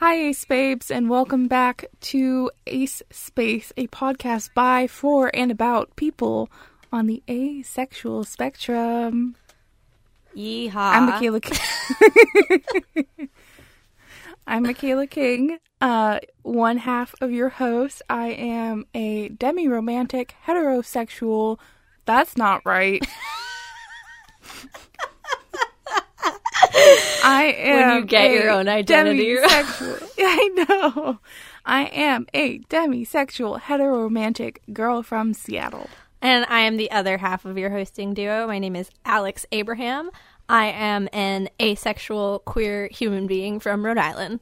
Hi, Ace Babes, and welcome back to Ace Space, a podcast by, for, and about people on the asexual spectrum. Yeehaw. I'm Mikayla King, one half of your host. I am a demi-romantic, heterosexual. That's not right. I am. When you get your own identity. I know. I am a demisexual, heteromantic girl from Seattle. And I am the other half of your hosting duo. My name is Alex Abraham. I am an asexual, queer human being from Rhode Island.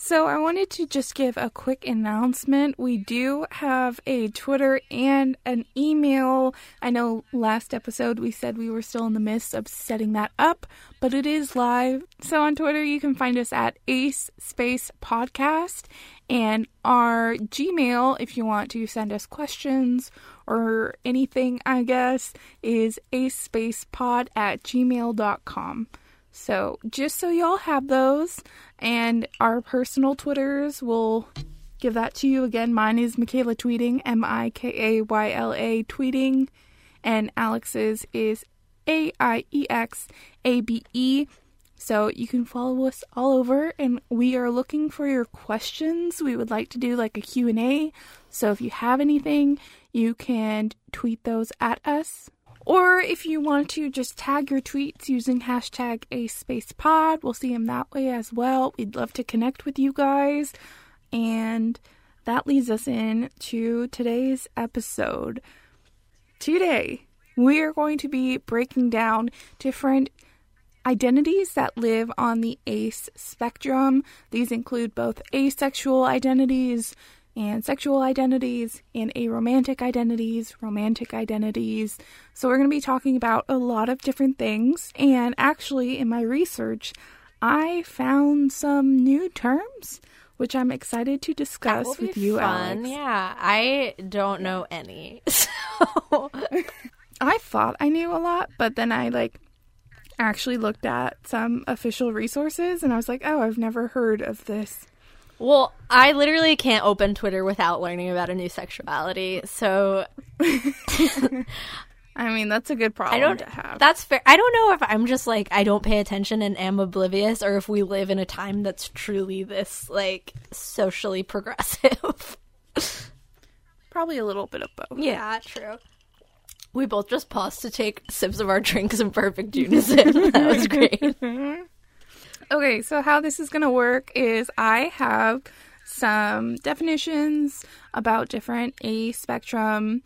So I wanted to just give a quick announcement. We do have a Twitter and an email. I know last episode we said we were still in the midst of setting that up, but it is live. So on Twitter you can find us at Ace Space Podcast, and our Gmail, if you want to send us questions or anything, I guess, is aceSpacePod@gmail.com. So just so y'all have those, and our personal Twitters, will give that to you again. Mine is Mikayla Tweeting, M-I-K-A-Y-L-A Tweeting, and Alex's is AIEXABE. So you can follow us all over, and we are looking for your questions. We would like to do like a Q&A, so if you have anything, you can tweet those at us. Or if you want to just tag your tweets using hashtag AceSpacePod, we'll see them that way as well. We'd love to connect with you guys. And that leads us in to today's episode. Today, we are going to be breaking down different identities that live on the ace spectrum. These include both asexual identities and sexual identities, and aromantic identities, romantic identities. So we're going to be talking about a lot of different things. And actually, in my research, I found some new terms, which I'm excited to discuss with you, fun. Alex. Yeah, I don't know any. So I thought I knew a lot, but then I actually looked at some official resources, and I was like, oh, I've never heard of this. Well, I literally can't open Twitter without learning about a new sexuality, so... I mean, that's a good problem to have. That's fair. I don't know if I'm just, I don't pay attention and am oblivious, or if we live in a time that's truly this, socially progressive. Probably a little bit of both. Yeah, true. We both just paused to take sips of our drinks in perfect unison. That was great. Okay, so how this is going to work is I have some definitions about different A-spectrum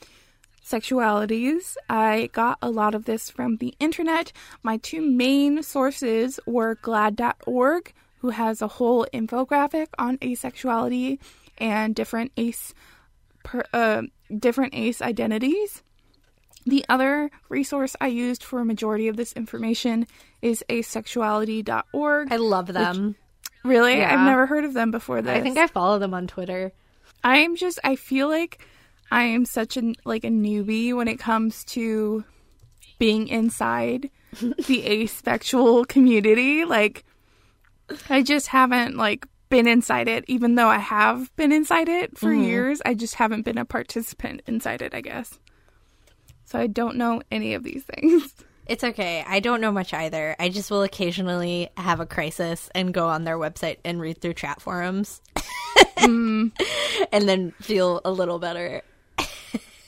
sexualities. I got a lot of this from the internet. My two main sources were GLAAD.org, who has a whole infographic on asexuality and different ace identities. The other resource I used for a majority of this information is asexuality.org. I love them. Really? Yeah. I've never heard of them before this. I think I follow them on Twitter. I feel like I am such a newbie when it comes to being inside the asexual community. I just haven't, been inside it, even though I have been inside it for years. I just haven't been a participant inside it, I guess. So I don't know any of these things. It's okay. I don't know much either. I just will occasionally have a crisis and go on their website and read through chat forums. And then feel a little better.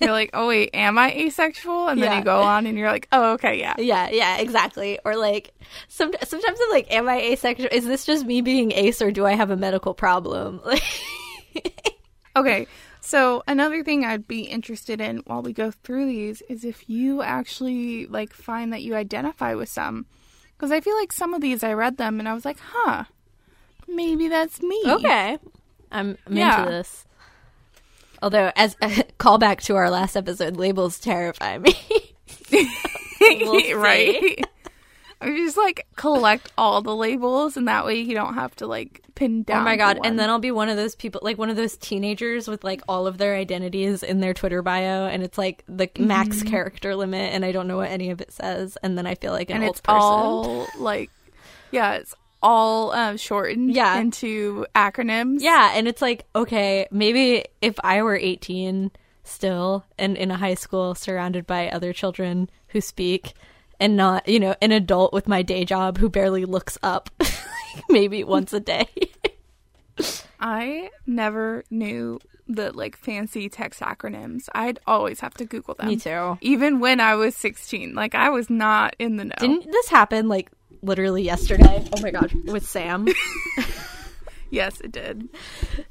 You're like, oh, wait, am I asexual? And then you go on and you're like, oh, okay, yeah. Yeah, exactly. Or sometimes I'm like, am I asexual? Is this just me being ace, or do I have a medical problem? Okay. So another thing I'd be interested in while we go through these is if you actually find that you identify with some. Because I feel like some of these, I read them and I was like, huh, maybe that's me. Okay. I'm into this. Although, as a callback to our last episode, labels terrify me. Right? Or just collect all the labels, and that way you don't have to pin down. Oh my god! And then I'll be one of those people, one of those teenagers with all of their identities in their Twitter bio, and it's the max character limit, and I don't know what any of it says, and then I feel like an old person. It's all all shortened into acronyms. Yeah, and it's like, okay, maybe if I were 18 still and in a high school surrounded by other children who speak and not, you know, an adult with my day job who barely looks up maybe once a day. I never knew the, like, fancy text acronyms. I'd always have to Google them. Me too. Even when I was 16. Like, I was not in the know. Didn't this happen, like, literally yesterday? Oh, my gosh. With Sam? Yes, it did.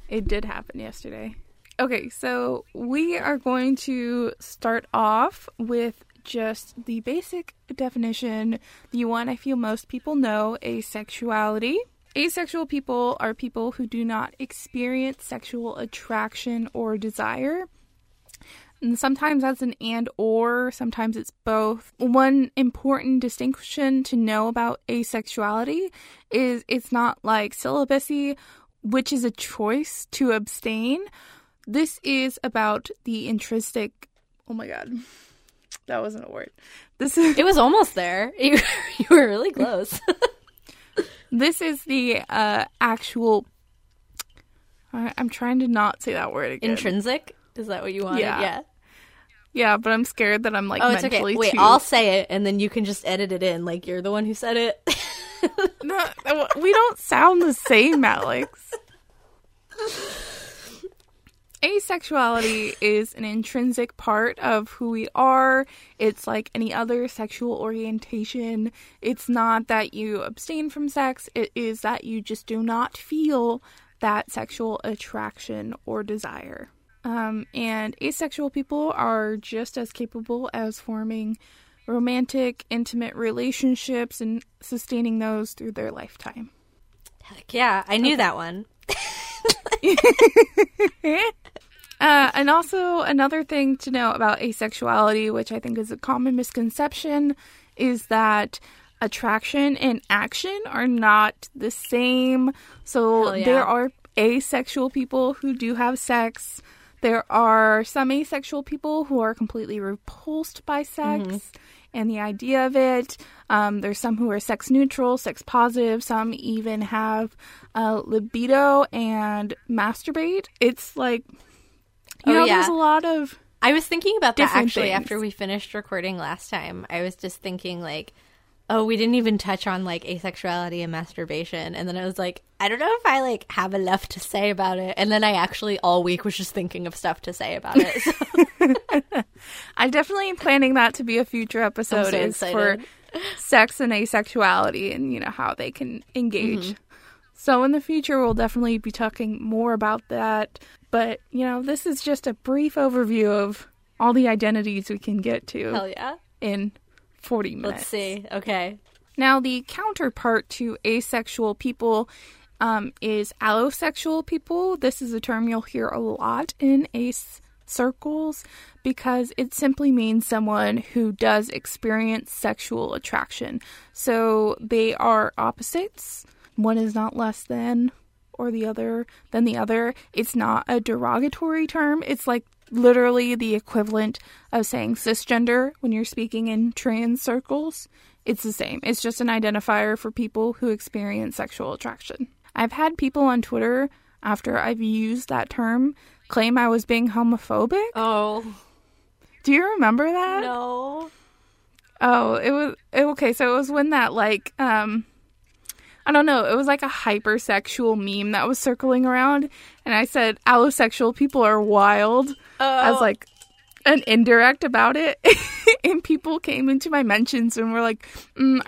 It did happen yesterday. Okay, so we are going to start off with just the basic definition, the one I feel most people know, asexuality. Asexual people are people who do not experience sexual attraction or desire. And sometimes that's an and or, sometimes it's both. One important distinction to know about asexuality is it's not like celibacy, which is a choice to abstain. This is about the intrinsic... Oh my god. That wasn't a word. It was almost there. You were really close. This is the actual... I'm trying to not say that word again. Intrinsic? Is that what you wanted? Yeah. Yeah, but I'm scared that I'm, like, mentally... Oh, it's okay. Wait, I'll say it, and then you can just edit it in. Like, you're the one who said it. No, we don't sound the same, Alex. Asexuality is an intrinsic part of who we are. It's like any other sexual orientation. It's not that you abstain from sex. It is that you just do not feel that sexual attraction or desire. And asexual people are just as capable as forming romantic, intimate relationships and sustaining those through their lifetime. Heck yeah, I knew that one. And also another thing to know about asexuality, which I think is a common misconception, is that attraction and action are not the same. So there are asexual people who do have sex. There are some asexual people who are completely repulsed by sex and the idea of it. There's some who are sex neutral, sex positive. Some even have libido and masturbate. It's like, you know, there's a lot of... I was thinking about that actually things. After we finished recording last time. I was just thinking like, oh, we didn't even touch on like asexuality and masturbation. And then I was like, I don't know if I like have enough to say about it. And then I actually all week was just thinking of stuff to say about it. So. I'm definitely planning that to be a future episode for sex and asexuality and, you know, how they can engage. Mm-hmm. So in the future, we'll definitely be talking more about that. But, you know, this is just a brief overview of all the identities we can get to. Hell yeah. In 40 minutes. Let's see. Okay. Now, the counterpart to asexual people is allosexual people. This is a term you'll hear a lot in ace circles because it simply means someone who does experience sexual attraction. So they are opposites. One is not less than or the other than the other. It's not a derogatory term. It's like literally the equivalent of saying cisgender when you're speaking in trans circles. It's the same. It's just an identifier for people who experience sexual attraction. I've had people on Twitter, after I've used that term, claim I was being homophobic. Oh. Do you remember that? No. Oh, it was... Okay, so it was when that, like, I don't know. It was like a hypersexual meme that was circling around. And I said, allosexual people are wild. Oh. I was like an indirect about it. And people came into my mentions and were like,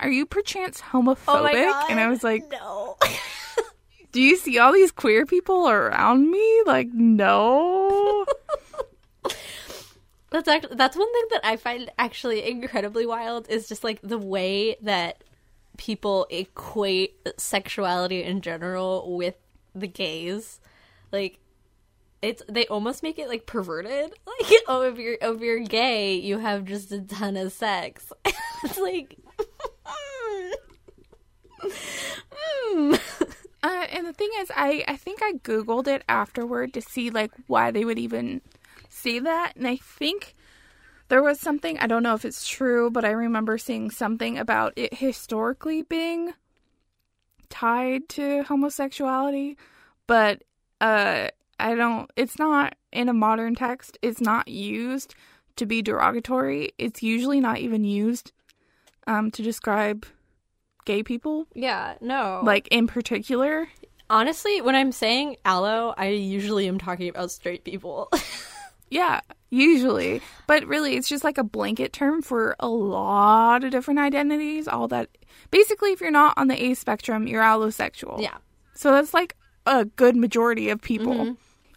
are you perchance homophobic? Oh my God. And I was like, no. Do you see all these queer people around me? Like, no. That's one thing that I find actually incredibly wild is just like the way that people equate sexuality in general with the gays. Like, it's, they almost make it like perverted. Like, oh, if you're gay, you have just a ton of sex. It's like and the thing is, I think I Googled it afterward to see like why they would even say that, and I think there was something, I don't know if it's true, but I remember seeing something about it historically being tied to homosexuality, but it's not in a modern text. It's not used to be derogatory. It's usually not even used to describe gay people. Yeah, no. Like, in particular. Honestly, when I'm saying aloe, I usually am talking about straight people. Yeah, usually. But really, it's just like a blanket term for a lot of different identities. All that. Basically, if you're not on the ace spectrum, you're allosexual. Yeah. So that's like a good majority of people. Mm-hmm.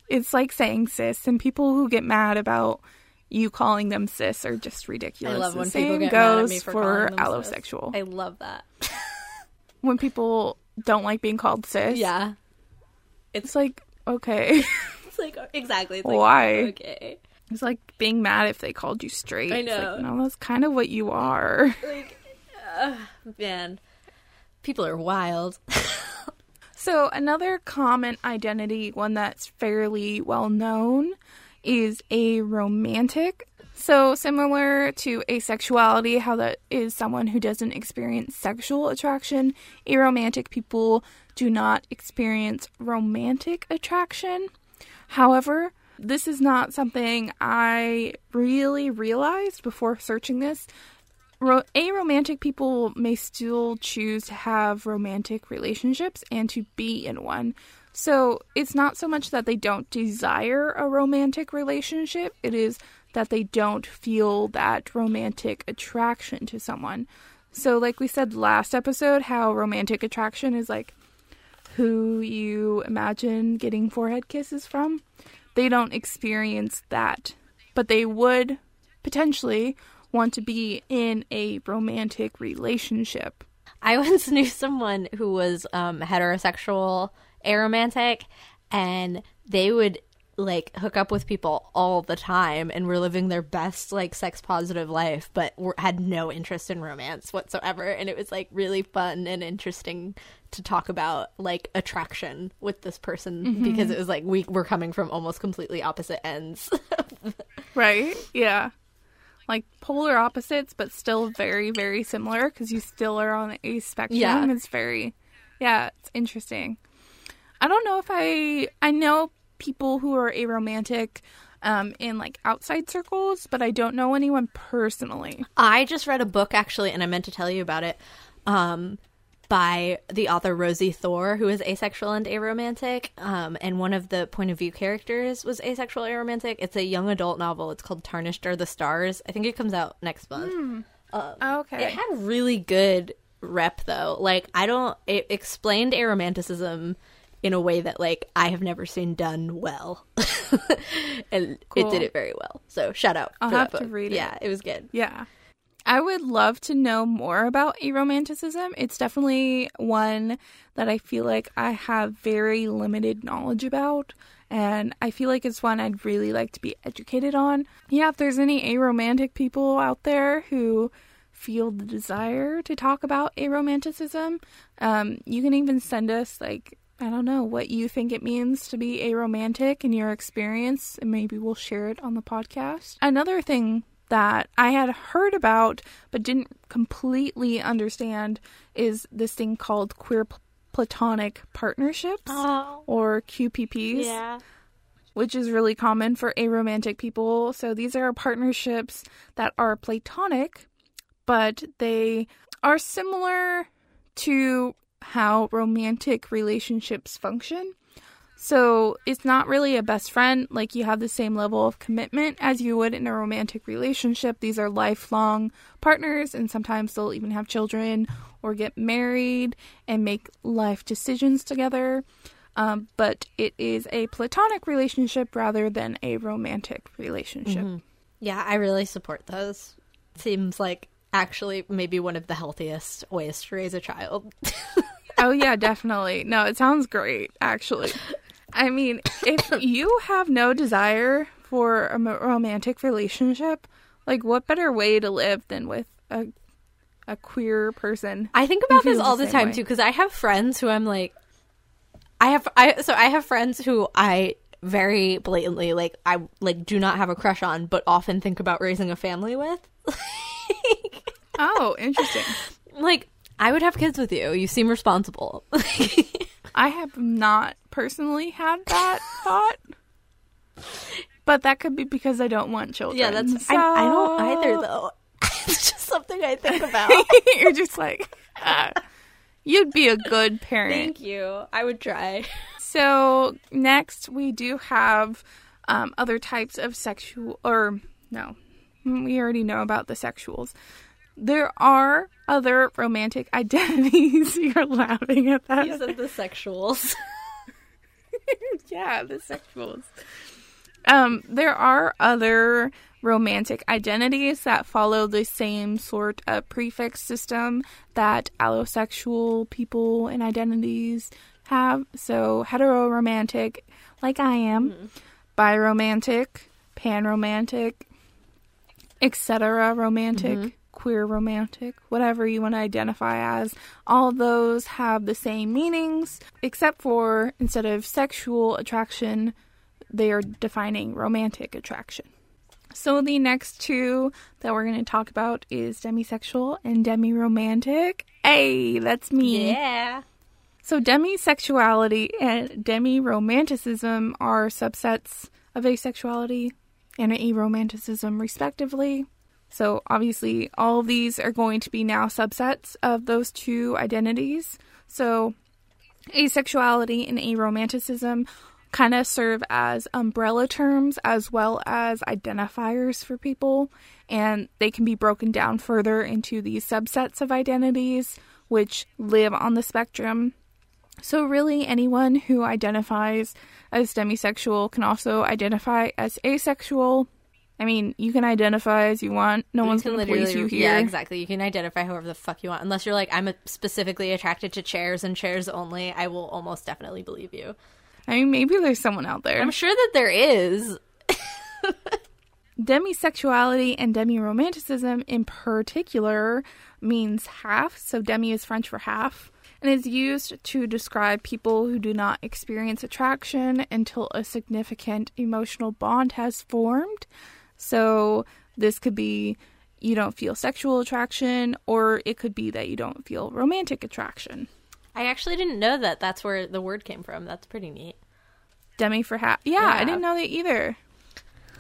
It's like saying cis, and people who get mad about you calling them cis are just ridiculous. I love when people get mad at me for allosexual. Cis. I love that. When people don't like being called cis. Yeah. It's like, okay. It's like, exactly. It's like, why? Okay. It's like being mad if they called you straight. I know. It's like, no, that's kind of what you are. Like, man. People are wild. So another common identity, one that's fairly well known, is aromantic. So similar to asexuality, how that is someone who doesn't experience sexual attraction, aromantic people do not experience romantic attraction. However, this is not something I really realized before searching this. Aromantic people may still choose to have romantic relationships and to be in one. So it's not so much that they don't desire a romantic relationship, it is that they don't feel that romantic attraction to someone. So like we said last episode, how romantic attraction is like who you imagine getting forehead kisses from. They don't experience that, but they would potentially want to be in a romantic relationship. I once knew someone who was heterosexual, aromantic, and they would like hook up with people all the time and were living their best like sex positive life, but had no interest in romance whatsoever. And it was like really fun and interesting to talk about like attraction with this person, mm-hmm. because it was like we're coming from almost completely opposite ends. Right? Yeah. Like polar opposites, but still very, very similar because you still are on the ace spectrum. Yeah. It's interesting. I don't know if I know people who are aromantic in like outside circles, but I don't know anyone personally. I just read a book actually, and I meant to tell you about it, by the author Rosie Thor, who is asexual and aromantic, and one of the point of view characters was asexual aromantic. It's a young adult novel. It's called Tarnished Are the Stars. I think it comes out next month. Okay. It had really good rep though. Like it explained aromanticism in a way that, like, I have never seen done well. And cool. It did it very well. So, shout out. I'll have to read it. Yeah, it was good. Yeah. I would love to know more about aromanticism. It's definitely one that I feel like I have very limited knowledge about. And I feel like it's one I'd really like to be educated on. Yeah, if there's any aromantic people out there who feel the desire to talk about aromanticism, you can even send us, like, I don't know what you think it means to be aromantic in your experience, and maybe we'll share it on the podcast. Another thing that I had heard about but didn't completely understand is this thing called queer platonic partnerships, or QPPs, which is really common for aromantic people. So these are partnerships that are platonic, but they are similar to how romantic relationships function. So it's not really a best friend. Like, you have the same level of commitment as you would in a romantic relationship. These are lifelong partners, and sometimes they'll even have children or get married and make life decisions together. But it is a platonic relationship rather than a romantic relationship. Mm-hmm. Yeah, I really support those. Seems like actually maybe one of the healthiest ways to raise a child. Oh, yeah, definitely. No, it sounds great, actually. I mean, if you have no desire for a romantic relationship, like, what better way to live than with a queer person? I think about this all the time, too, because I have friends who I'm like, I have friends who I very blatantly, like, I, like, do not have a crush on, but often think about raising a family with. Oh, interesting. Like, I would have kids with you. You seem responsible. I have not personally had that thought. But that could be because I don't want children. Yeah, that's... So... I don't either, though. It's just something I think about. You're just like, you'd be a good parent. Thank you. I would try. So next we do have other types of sexual... Or, no. We already know about the sexuals. There are other romantic identities. You're laughing at that. You said the sexuals. Yeah, the sexuals. There are other romantic identities that follow the same sort of prefix system that allosexual people and identities have. So heteroromantic, like I am, biromantic, panromantic, etc. romantic. Mm-hmm. Queer romantic, whatever you want to identify as, all those have the same meanings, except for instead of sexual attraction, they are defining romantic attraction. So the next two that we're going to talk about is demisexual and demiromantic. Hey, that's me. Yeah. So demisexuality and demiromanticism are subsets of asexuality and aromanticism, respectively. So, obviously, all of these are going to be now subsets of those two identities. So, asexuality and aromanticism kind of serve as umbrella terms as well as identifiers for people. And they can be broken down further into these subsets of identities which live on the spectrum. So, really, anyone who identifies as demisexual can also identify as asexual. I mean, you can identify as you want. No one's going to police you here. Yeah, exactly. You can identify however the fuck you want. Unless you're like, I'm specifically attracted to chairs and chairs only, I will almost definitely believe you. I mean, maybe there's someone out there. I'm sure that there is. Demisexuality and demiromanticism in particular means half. So demi is French for half. And is used to describe people who do not experience attraction until a significant emotional bond has formed. So this could be you don't feel sexual attraction, or it could be that you don't feel romantic attraction. I actually didn't know that that's where the word came from. That's pretty neat. Demi for half. Yeah, I didn't know that either.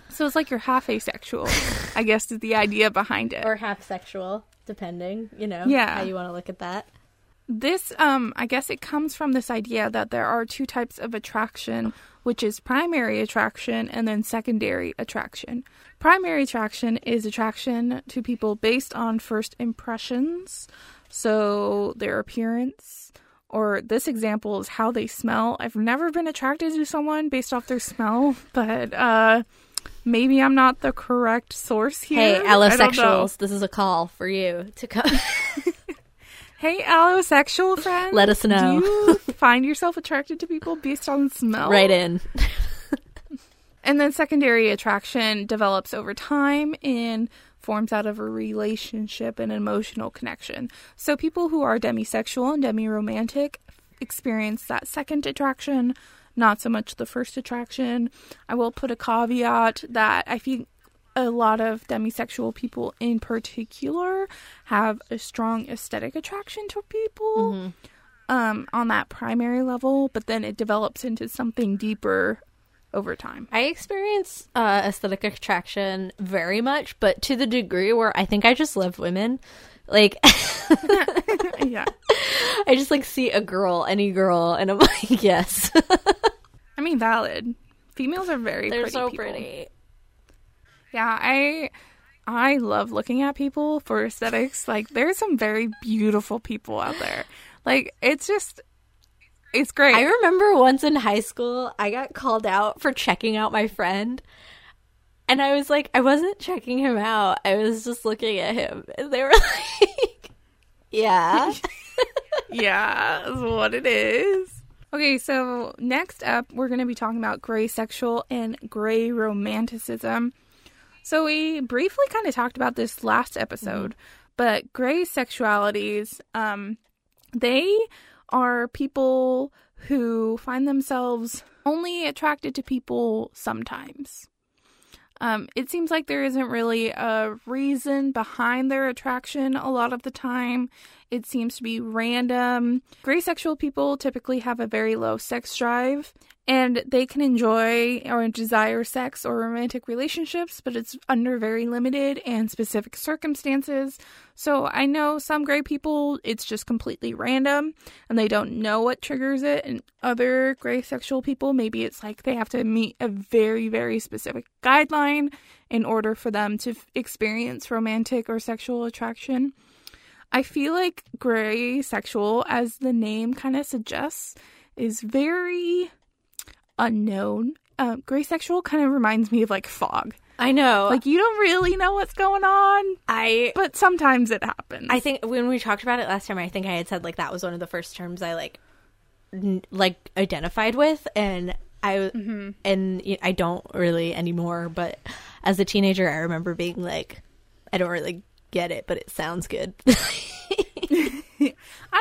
So it's like you're half asexual, I guess, is the idea behind it. Or half sexual, depending, you know, how you want to look at that. This, I guess it comes from this idea that there are two types of attraction, which is primary attraction and then secondary attraction. Primary attraction is attraction to people based on first impressions, so their appearance, or this example is how they smell. I've never been attracted to someone based off their smell, but maybe I'm not the correct source here. Hey, allosexuals, this is a call for you to come. Hey, allosexual friends. Let us know. Do you find yourself attracted to people based on smell? Right in. And then secondary attraction develops over time and forms out of a relationship and emotional connection. So people who are demisexual and demiromantic experience that second attraction, not so much the first attraction. I will put a caveat that I think a lot of demisexual people in particular have a strong aesthetic attraction to people on that primary level, but then it develops into something deeper over time. I experience aesthetic attraction very much, but to the degree where I think I just love women. Like, yeah, I just like see a girl, any girl, and I'm like, yes. I mean, valid. Females are very pretty. They're so pretty. Yeah, I love looking at people for aesthetics. Like, there's some very beautiful people out there. Like, it's just, it's great. I remember once in high school, I got called out for checking out my friend. And I was like, I wasn't checking him out. I was just looking at him. And they were like, yeah. Yeah, that's what it is. Okay, so next up, we're going to be talking about gray sexual and gray romanticism. So we briefly kind of talked about this last episode, but gray sexualities, they are people who find themselves only attracted to people sometimes. It seems like there isn't really a reason behind their attraction a lot of the time, It seems to be random. Graysexual people typically have a very low sex drive, and they can enjoy or desire sex or romantic relationships, but it's under very limited and specific circumstances. So I know some gray people, it's just completely random, and they don't know what triggers it. And other gray sexual people, maybe it's like they have to meet a very, very specific guideline in order for them to experience romantic or sexual attraction. I feel like gray sexual, as the name kind of suggests, is very unknown. Gray sexual kind of reminds me of like fog. I know. Like you don't really know what's going on. But sometimes it happens. I think when we talked about it last time, I think I had said like that was one of the first terms I like identified with, and I don't really anymore, but as a teenager I remember being like, I don't really get it, but it sounds good. I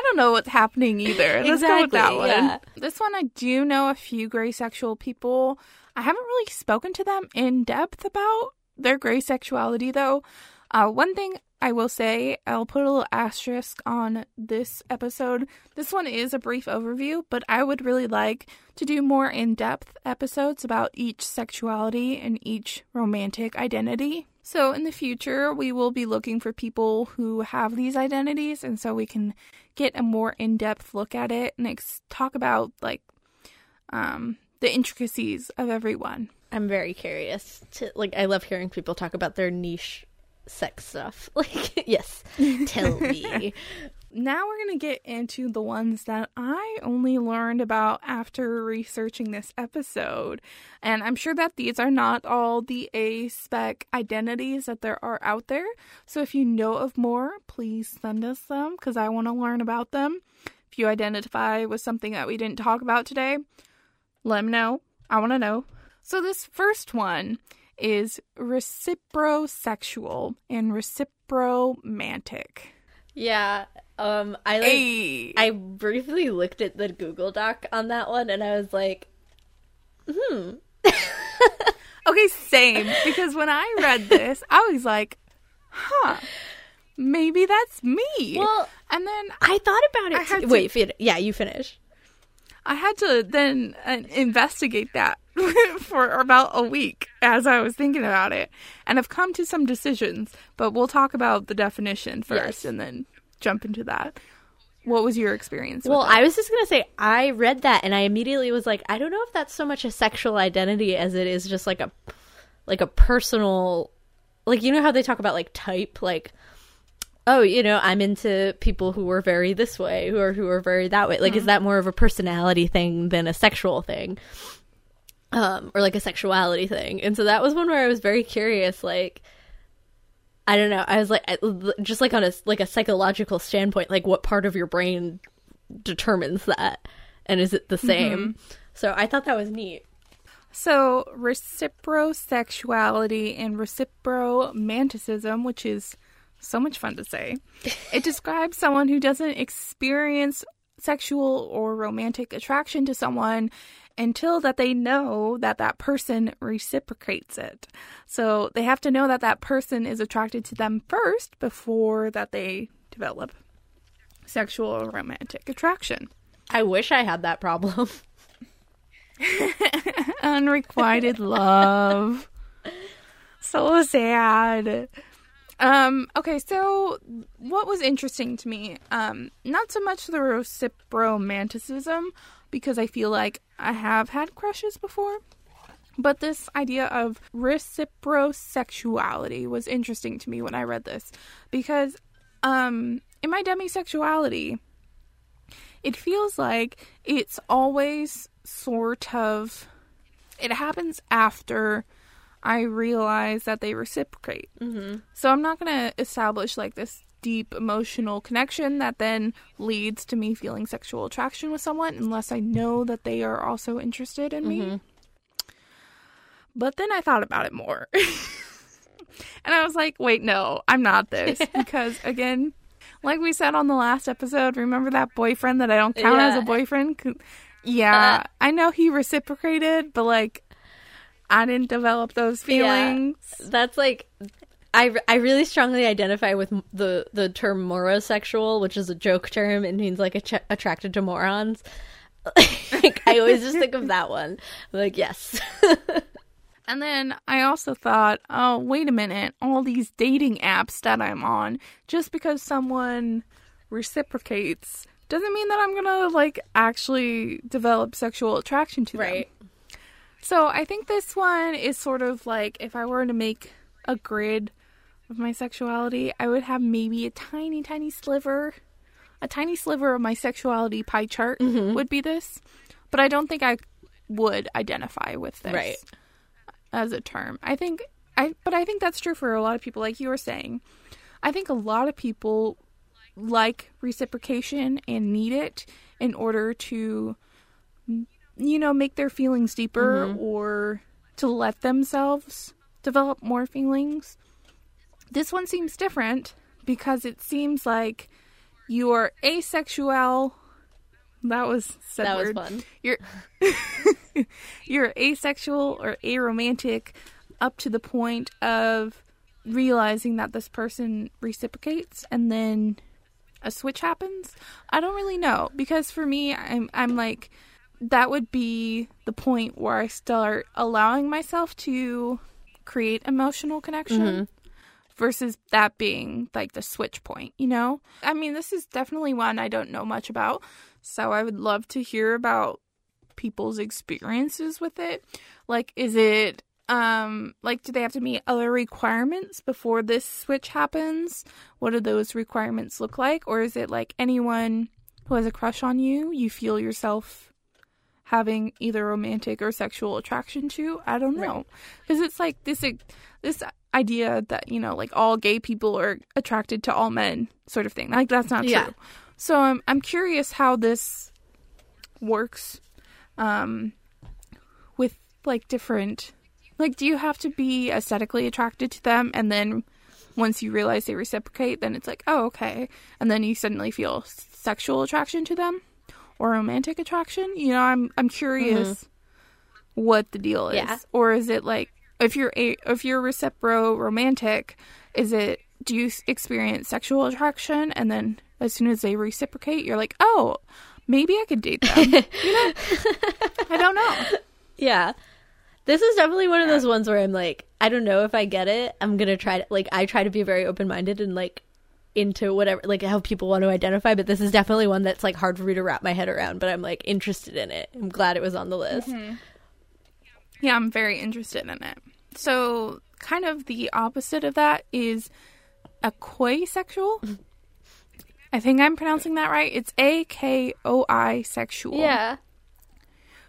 don't know what's happening either. Let's go with that one. Yeah. This one, I do know a few gray sexual people. I haven't really spoken to them in depth about their gray sexuality, though. One thing I will say, I'll put a little asterisk on this episode. This one is a brief overview, but I would really like to do more in-depth episodes about each sexuality and each romantic identity. So in the future, we will be looking for people who have these identities, and so we can get a more in-depth look at it and talk about like the intricacies of everyone. I'm very curious to I love hearing people talk about their niche sex stuff. Like, yes, tell me. Now we're going to get into the ones that I only learned about after researching this episode. And I'm sure that these are not all the A-spec identities that there are out there. So if you know of more, please send us them because I want to learn about them. If you identify with something that we didn't talk about today, let me know. I want to know. So this first one is reciprosexual and recipromantic. Yeah, I briefly looked at the Google Doc on that one, and I was like, Okay, same, because when I read this, I was like, maybe that's me. Well, and then I thought about it. You finish. I had to then investigate that for about a week as I was thinking about it. And I've come to some decisions, but we'll talk about the definition first and then jump into that. What was your experience with it? I was just going to say, I read that and I immediately was like, I don't know if that's so much a sexual identity as it is just like a personal, like, you know how they talk about like type, like, oh, you know, I'm into people who are very this way or who are very that way. Like, is that more of a personality thing than a sexual thing? Or like a sexuality thing. And so that was one where I was very curious, like, I don't know. I was like, just like on a psychological standpoint, like what part of your brain determines that? And is it the same? So I thought that was neat. So reciprosexuality and recipromanticism, which is so much fun to say, it describes someone who doesn't experience sexual or romantic attraction to someone until that they know that that person reciprocates it. So they have to know that that person is attracted to them first before that they develop sexual or romantic attraction. I wish I had that problem. Unrequited love. So sad. Okay, so what was interesting to me, not so much the recipromanticism, because I feel like I have had crushes before, but this idea of reciprosexuality was interesting to me when I read this, because in my demisexuality, it feels like it's always sort of, it happens after I realize that they reciprocate. So I'm not going to establish like this deep emotional connection that then leads to me feeling sexual attraction with someone unless I know that they are also interested in me. But then I thought about it more. And I was like, wait, no, I'm not this. Because again, like we said on the last episode, remember that boyfriend that I don't count as a boyfriend? Yeah. I know he reciprocated, but like, I didn't develop those feelings. Yeah, that's like, I really strongly identify with the term morosexual, which is a joke term. It means like attracted to morons. Like, I always just think of that one. I'm like, yes. And then I also thought, oh, wait a minute, all these dating apps that I'm on, just because someone reciprocates doesn't mean that I'm going to, like, actually develop sexual attraction to them. Right. So I think this one is sort of like, if I were to make a grid of my sexuality, I would have maybe a tiny, tiny sliver. A tiny sliver of my sexuality pie chart would be this. But I don't think I would identify with this. Right. As a term. I think that's true for a lot of people, like you were saying. I think a lot of people like reciprocation and need it in order to, you know, make their feelings deeper or to let themselves develop more feelings. This one seems different because it seems like you are asexual. That was said that word. Was fun. You're asexual or aromantic up to the point of realizing that this person reciprocates, and then a switch happens. I don't really know, because for me, I'm like, that would be the point where I start allowing myself to create emotional connection. Versus that being, like, the switch point, you know? I mean, this is definitely one I don't know much about, so I would love to hear about people's experiences with it. Like, is it, like, do they have to meet other requirements before this switch happens? What do those requirements look like? Or is it, like, anyone who has a crush on you, you feel yourself having either romantic or sexual attraction to? I don't know. Because it's, like, this idea that, you know, like, all gay people are attracted to all men sort of thing. Like, that's not true. Yeah. So I'm curious how this works with, like, different... Like, do you have to be aesthetically attracted to them, and then once you realize they reciprocate, then it's like, oh, okay. And then you suddenly feel sexual attraction to them or romantic attraction? You know, I'm curious what the deal is. Yeah. Or is it, like... If you're recipro-romantic, do you experience sexual attraction, and then as soon as they reciprocate, you're like, oh, maybe I could date them. You know? I don't know. Yeah. This is definitely one of those ones where I'm like, I don't know if I get it. I'm going to try to, like, I try to be very open-minded and, like, into whatever, like, how people want to identify, but this is definitely one that's, like, hard for me to wrap my head around, but I'm, like, interested in it. I'm glad it was on the list. Yeah, I'm very interested in it. So, kind of the opposite of that is a aquoisexual. I think I'm pronouncing that right. It's A-K-O-I sexual. Yeah.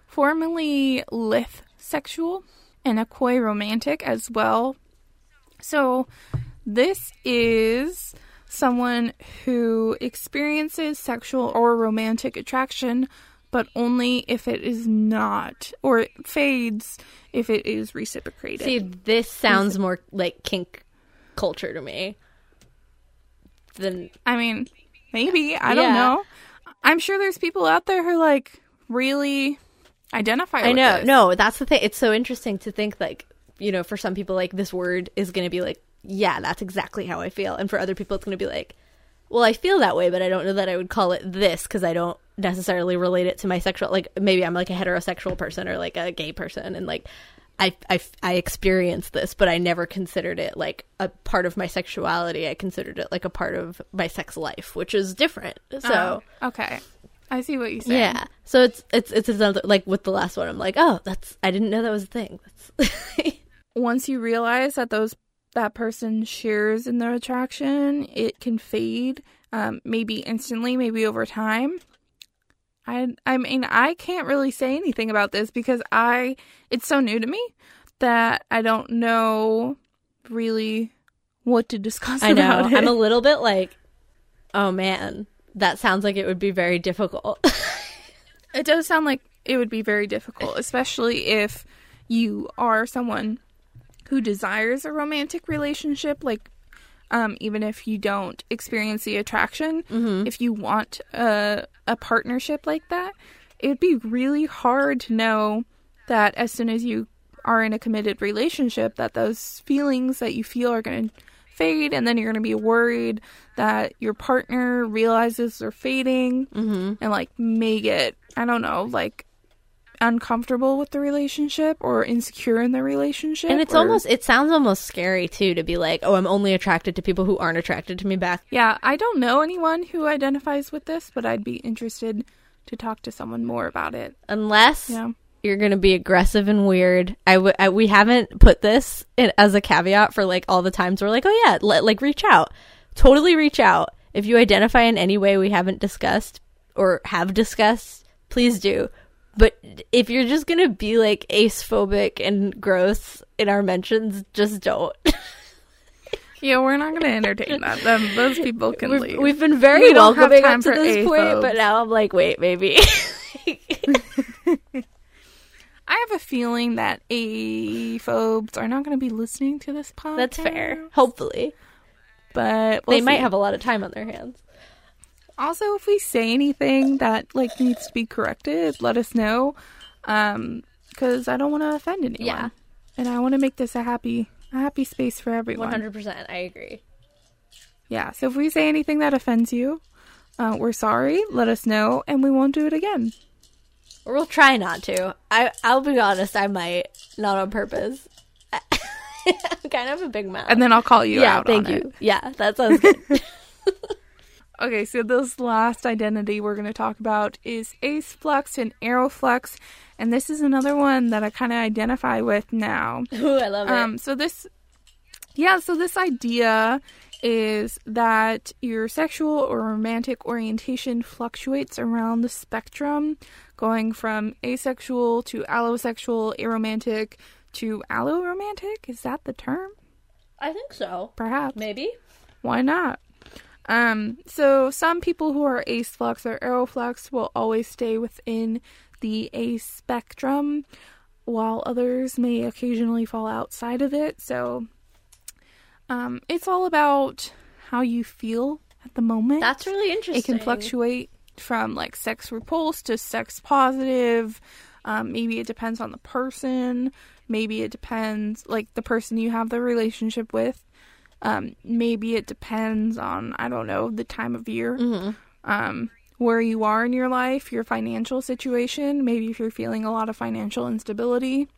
Formerly lith sexual and aquoi romantic as well. So, this is someone who experiences sexual or romantic attraction, but only if it is not, or it fades if it is reciprocated. See, this sounds more like kink culture to me. Than, I mean, maybe. I don't know. I'm sure there's people out there who, like, really identify with this. No, that's the thing. It's so interesting to think, like, you know, for some people, like, this word is going to be like, yeah, that's exactly how I feel. And for other people, it's going to be like, well, I feel that way, but I don't know that I would call it this because I don't necessarily relate it to my sexual, like, maybe I'm like a heterosexual person or like a gay person, and like I experienced this, but I never considered it like a part of my sexuality. I considered it like a part of my sex life, which is different. So okay, I see what you say. Yeah, so it's another, like with the last one, I'm like, oh, that's, I didn't know that was a thing. Once you realize that that person shares in their attraction, it can fade, maybe instantly, maybe over time. I mean, I can't really say anything about this because it's so new to me that I don't know really what to discuss about it. I'm a little bit like, oh man, that sounds like it would be very difficult. It does sound like it would be very difficult, especially if you are someone who desires a romantic relationship, like, even if you don't experience the attraction, if you want a partnership like that, it would be really hard to know that as soon as you are in a committed relationship, that those feelings that you feel are going to fade, and then you're going to be worried that your partner realizes they're fading and, like, may get, I don't know, like, uncomfortable with the relationship or insecure in the relationship. And it's almost, it sounds almost scary, too, to be like, oh, I'm only attracted to people who aren't attracted to me back. Yeah, I don't know anyone who identifies with this, but I'd be interested to talk to someone more about it. Unless... yeah. You're going to be aggressive and weird. We haven't put this in as a caveat for, like, all the times we're like, oh, yeah, like, reach out. Totally reach out. If you identify in any way we haven't discussed or have discussed, please do. But if you're just going to be, like, acephobic and gross in our mentions, just don't. Yeah, we're not going to entertain that. Those people can leave. We've been very welcoming up to this point, but now I'm like, wait, maybe. I have a feeling that aphobes are not going to be listening to this podcast. That's fair. Hopefully. But we'll see. Might have a lot of time on their hands. Also, if we say anything that, like, needs to be corrected, let us know. Because I don't want to offend anyone. Yeah. And I want to make this a happy space for everyone. 100%. I agree. Yeah. So if we say anything that offends you, we're sorry. Let us know. And we won't do it again. Or we'll try not to. I'll be honest, I might. Not on purpose. I'm kind of a big mouth. And then I'll call you out on it. Yeah, thank you. Yeah, that sounds good. Okay, so this last identity we're going to talk about is aceflex and aeroflex. And this is another one that I kind of identify with now. Ooh, I love it. So this idea is that your sexual or romantic orientation fluctuates around the spectrum, going from asexual to allosexual, aromantic to alloromantic. Is that the term? I think so. Perhaps. Maybe. Why not? So some people who are aceflex or aeroflex will always stay within the ace spectrum, while others may occasionally fall outside of it. So... it's all about how you feel at the moment. That's really interesting. It can fluctuate from, like, sex repulsed to sex positive. Maybe it depends on the person. Maybe it depends, like, the person you have the relationship with. Maybe it depends on, I don't know, the time of year, where you are in your life, your financial situation. Maybe if you're feeling a lot of financial instability,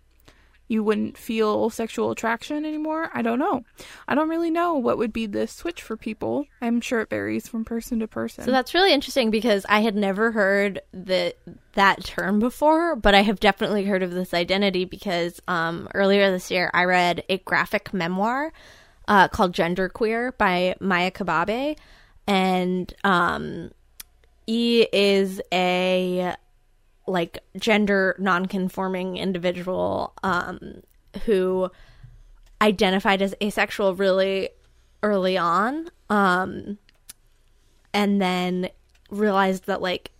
you wouldn't feel sexual attraction anymore. I don't know. I don't really know what would be the switch for people. I'm sure it varies from person to person. So that's really interesting, because I had never heard that term before, but I have definitely heard of this identity because earlier this year I read a graphic memoir called Gender Queer by Maya Kababe. And he is a... like, gender non-conforming individual who identified as asexual really early on, and then realized that, like,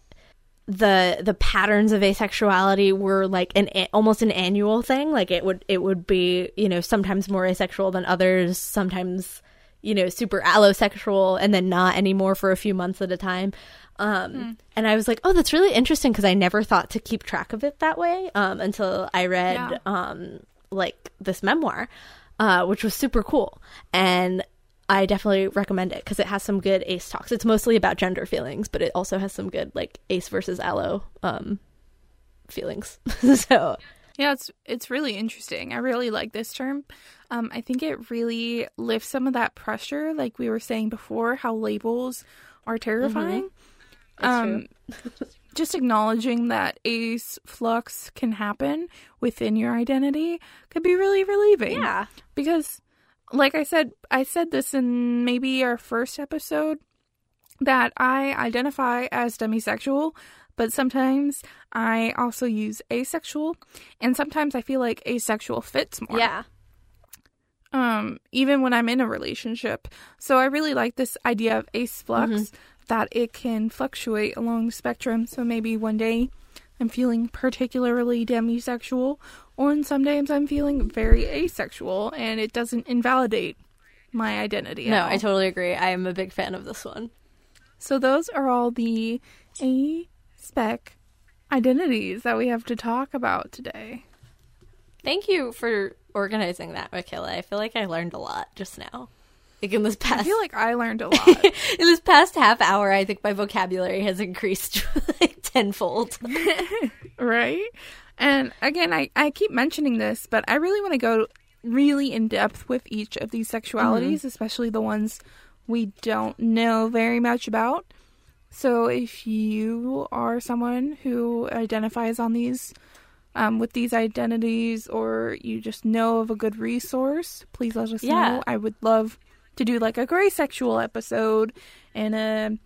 the patterns of asexuality were, like, almost an annual thing. Like, it would be, you know, sometimes more asexual than others, sometimes, you know, super allosexual, and then not anymore for a few months at a time. And I was like, oh, that's really interesting, because I never thought to keep track of it that way until I read like, this memoir, which was super cool. And I definitely recommend it because it has some good ace talks. It's mostly about gender feelings, but it also has some good, like, ace versus allo feelings. So... yeah, it's really interesting. I really like this term. I think it really lifts some of that pressure, like we were saying before, how labels are terrifying. That's true. Just acknowledging that ace flux can happen within your identity could be really relieving. Yeah. Because, like I said this in maybe our first episode, that I identify as demisexual, but sometimes I also use asexual, and sometimes I feel like asexual fits more. Yeah. Even when I'm in a relationship. So I really like this idea of aceflux, that it can fluctuate along the spectrum. So maybe one day I'm feeling particularly demisexual, or on some days I'm feeling very asexual, and it doesn't invalidate my identity. No, I totally agree. I am a big fan of this one. So those are all the spec identities that we have to talk about today. Thank you for organizing that, Mikayla. I feel like I learned a lot just now. Like in this past, I feel like I learned a lot. In this past half hour, I think my vocabulary has increased like tenfold. Right? And again, I keep mentioning this, but I really want to go really in depth with each of these sexualities, mm-hmm. especially the ones we don't know very much about. So if you are someone who identifies on these with these identities, or you just know of a good resource, please let us know. I would love to do like a gray sexual episode and a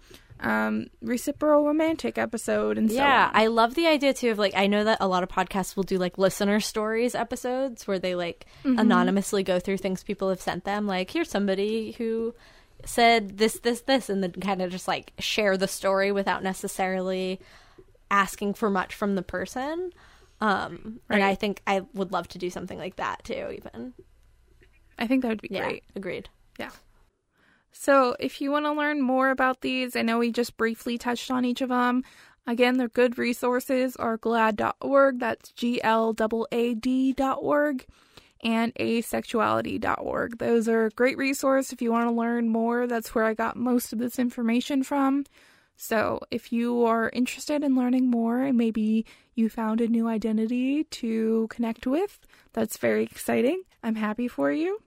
reciprocal romantic episode and so on. I love the idea too of like, I know that a lot of podcasts will do like listener stories episodes where they like mm-hmm. anonymously go through things people have sent them, like here's somebody who said this, and then kind of just like share the story without necessarily asking for much from the person. Right. And I think I would love to do something like that too, even. I think that would be great. Agreed. Yeah. So if you want to learn more about these, I know we just briefly touched on each of them. Again, they're good resources are GLAAD.org, that's GLAAD.org, and asexuality.org. Those are a great resource if you want to learn more. That's where I got most of this information from. So if you are interested in learning more and maybe you found a new identity to connect with, that's very exciting. I'm happy for you.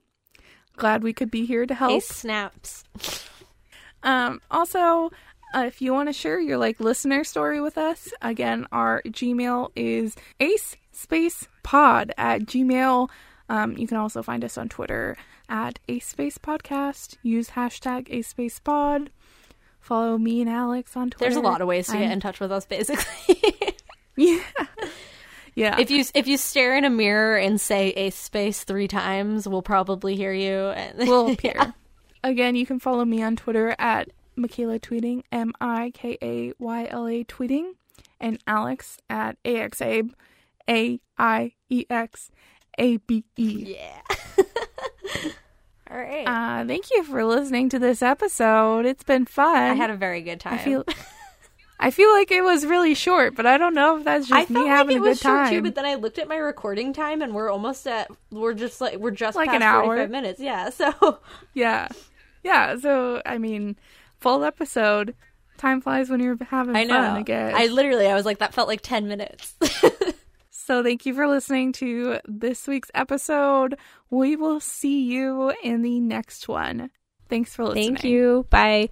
Glad we could be here to help. Hey, snaps. Also, if you want to share your like listener story with us, again, our Gmail is aceSpacePod@gmail.com. You can also find us on Twitter at Ace Space Podcast. Use hashtag Ace Space Pod. Follow me and Alex on Twitter. There's a lot of ways to get in touch with us, basically. Yeah. Yeah. If you stare in a mirror and say Ace Space 3 times, we'll probably hear you. We'll appear. Yeah. Again, you can follow me on Twitter at Mikayla Tweeting, MIKAYLA Tweeting, and Alex at AXABE, AIEXABE. Yeah. All right. Thank you for listening to this episode. It's been fun. I had a very good time. I feel like it was really short, but I don't know if that's just me having a good time. I felt like it was short too, but then I looked at my recording time and we're almost at, we're just like past an hour. 45 minutes. Yeah, so. Yeah, so, I mean, full episode. Time flies when you're having fun, I guess. I was like, that felt like 10 minutes. So thank you for listening to this week's episode. We will see you in the next one. Thanks for listening. Thank you. Bye.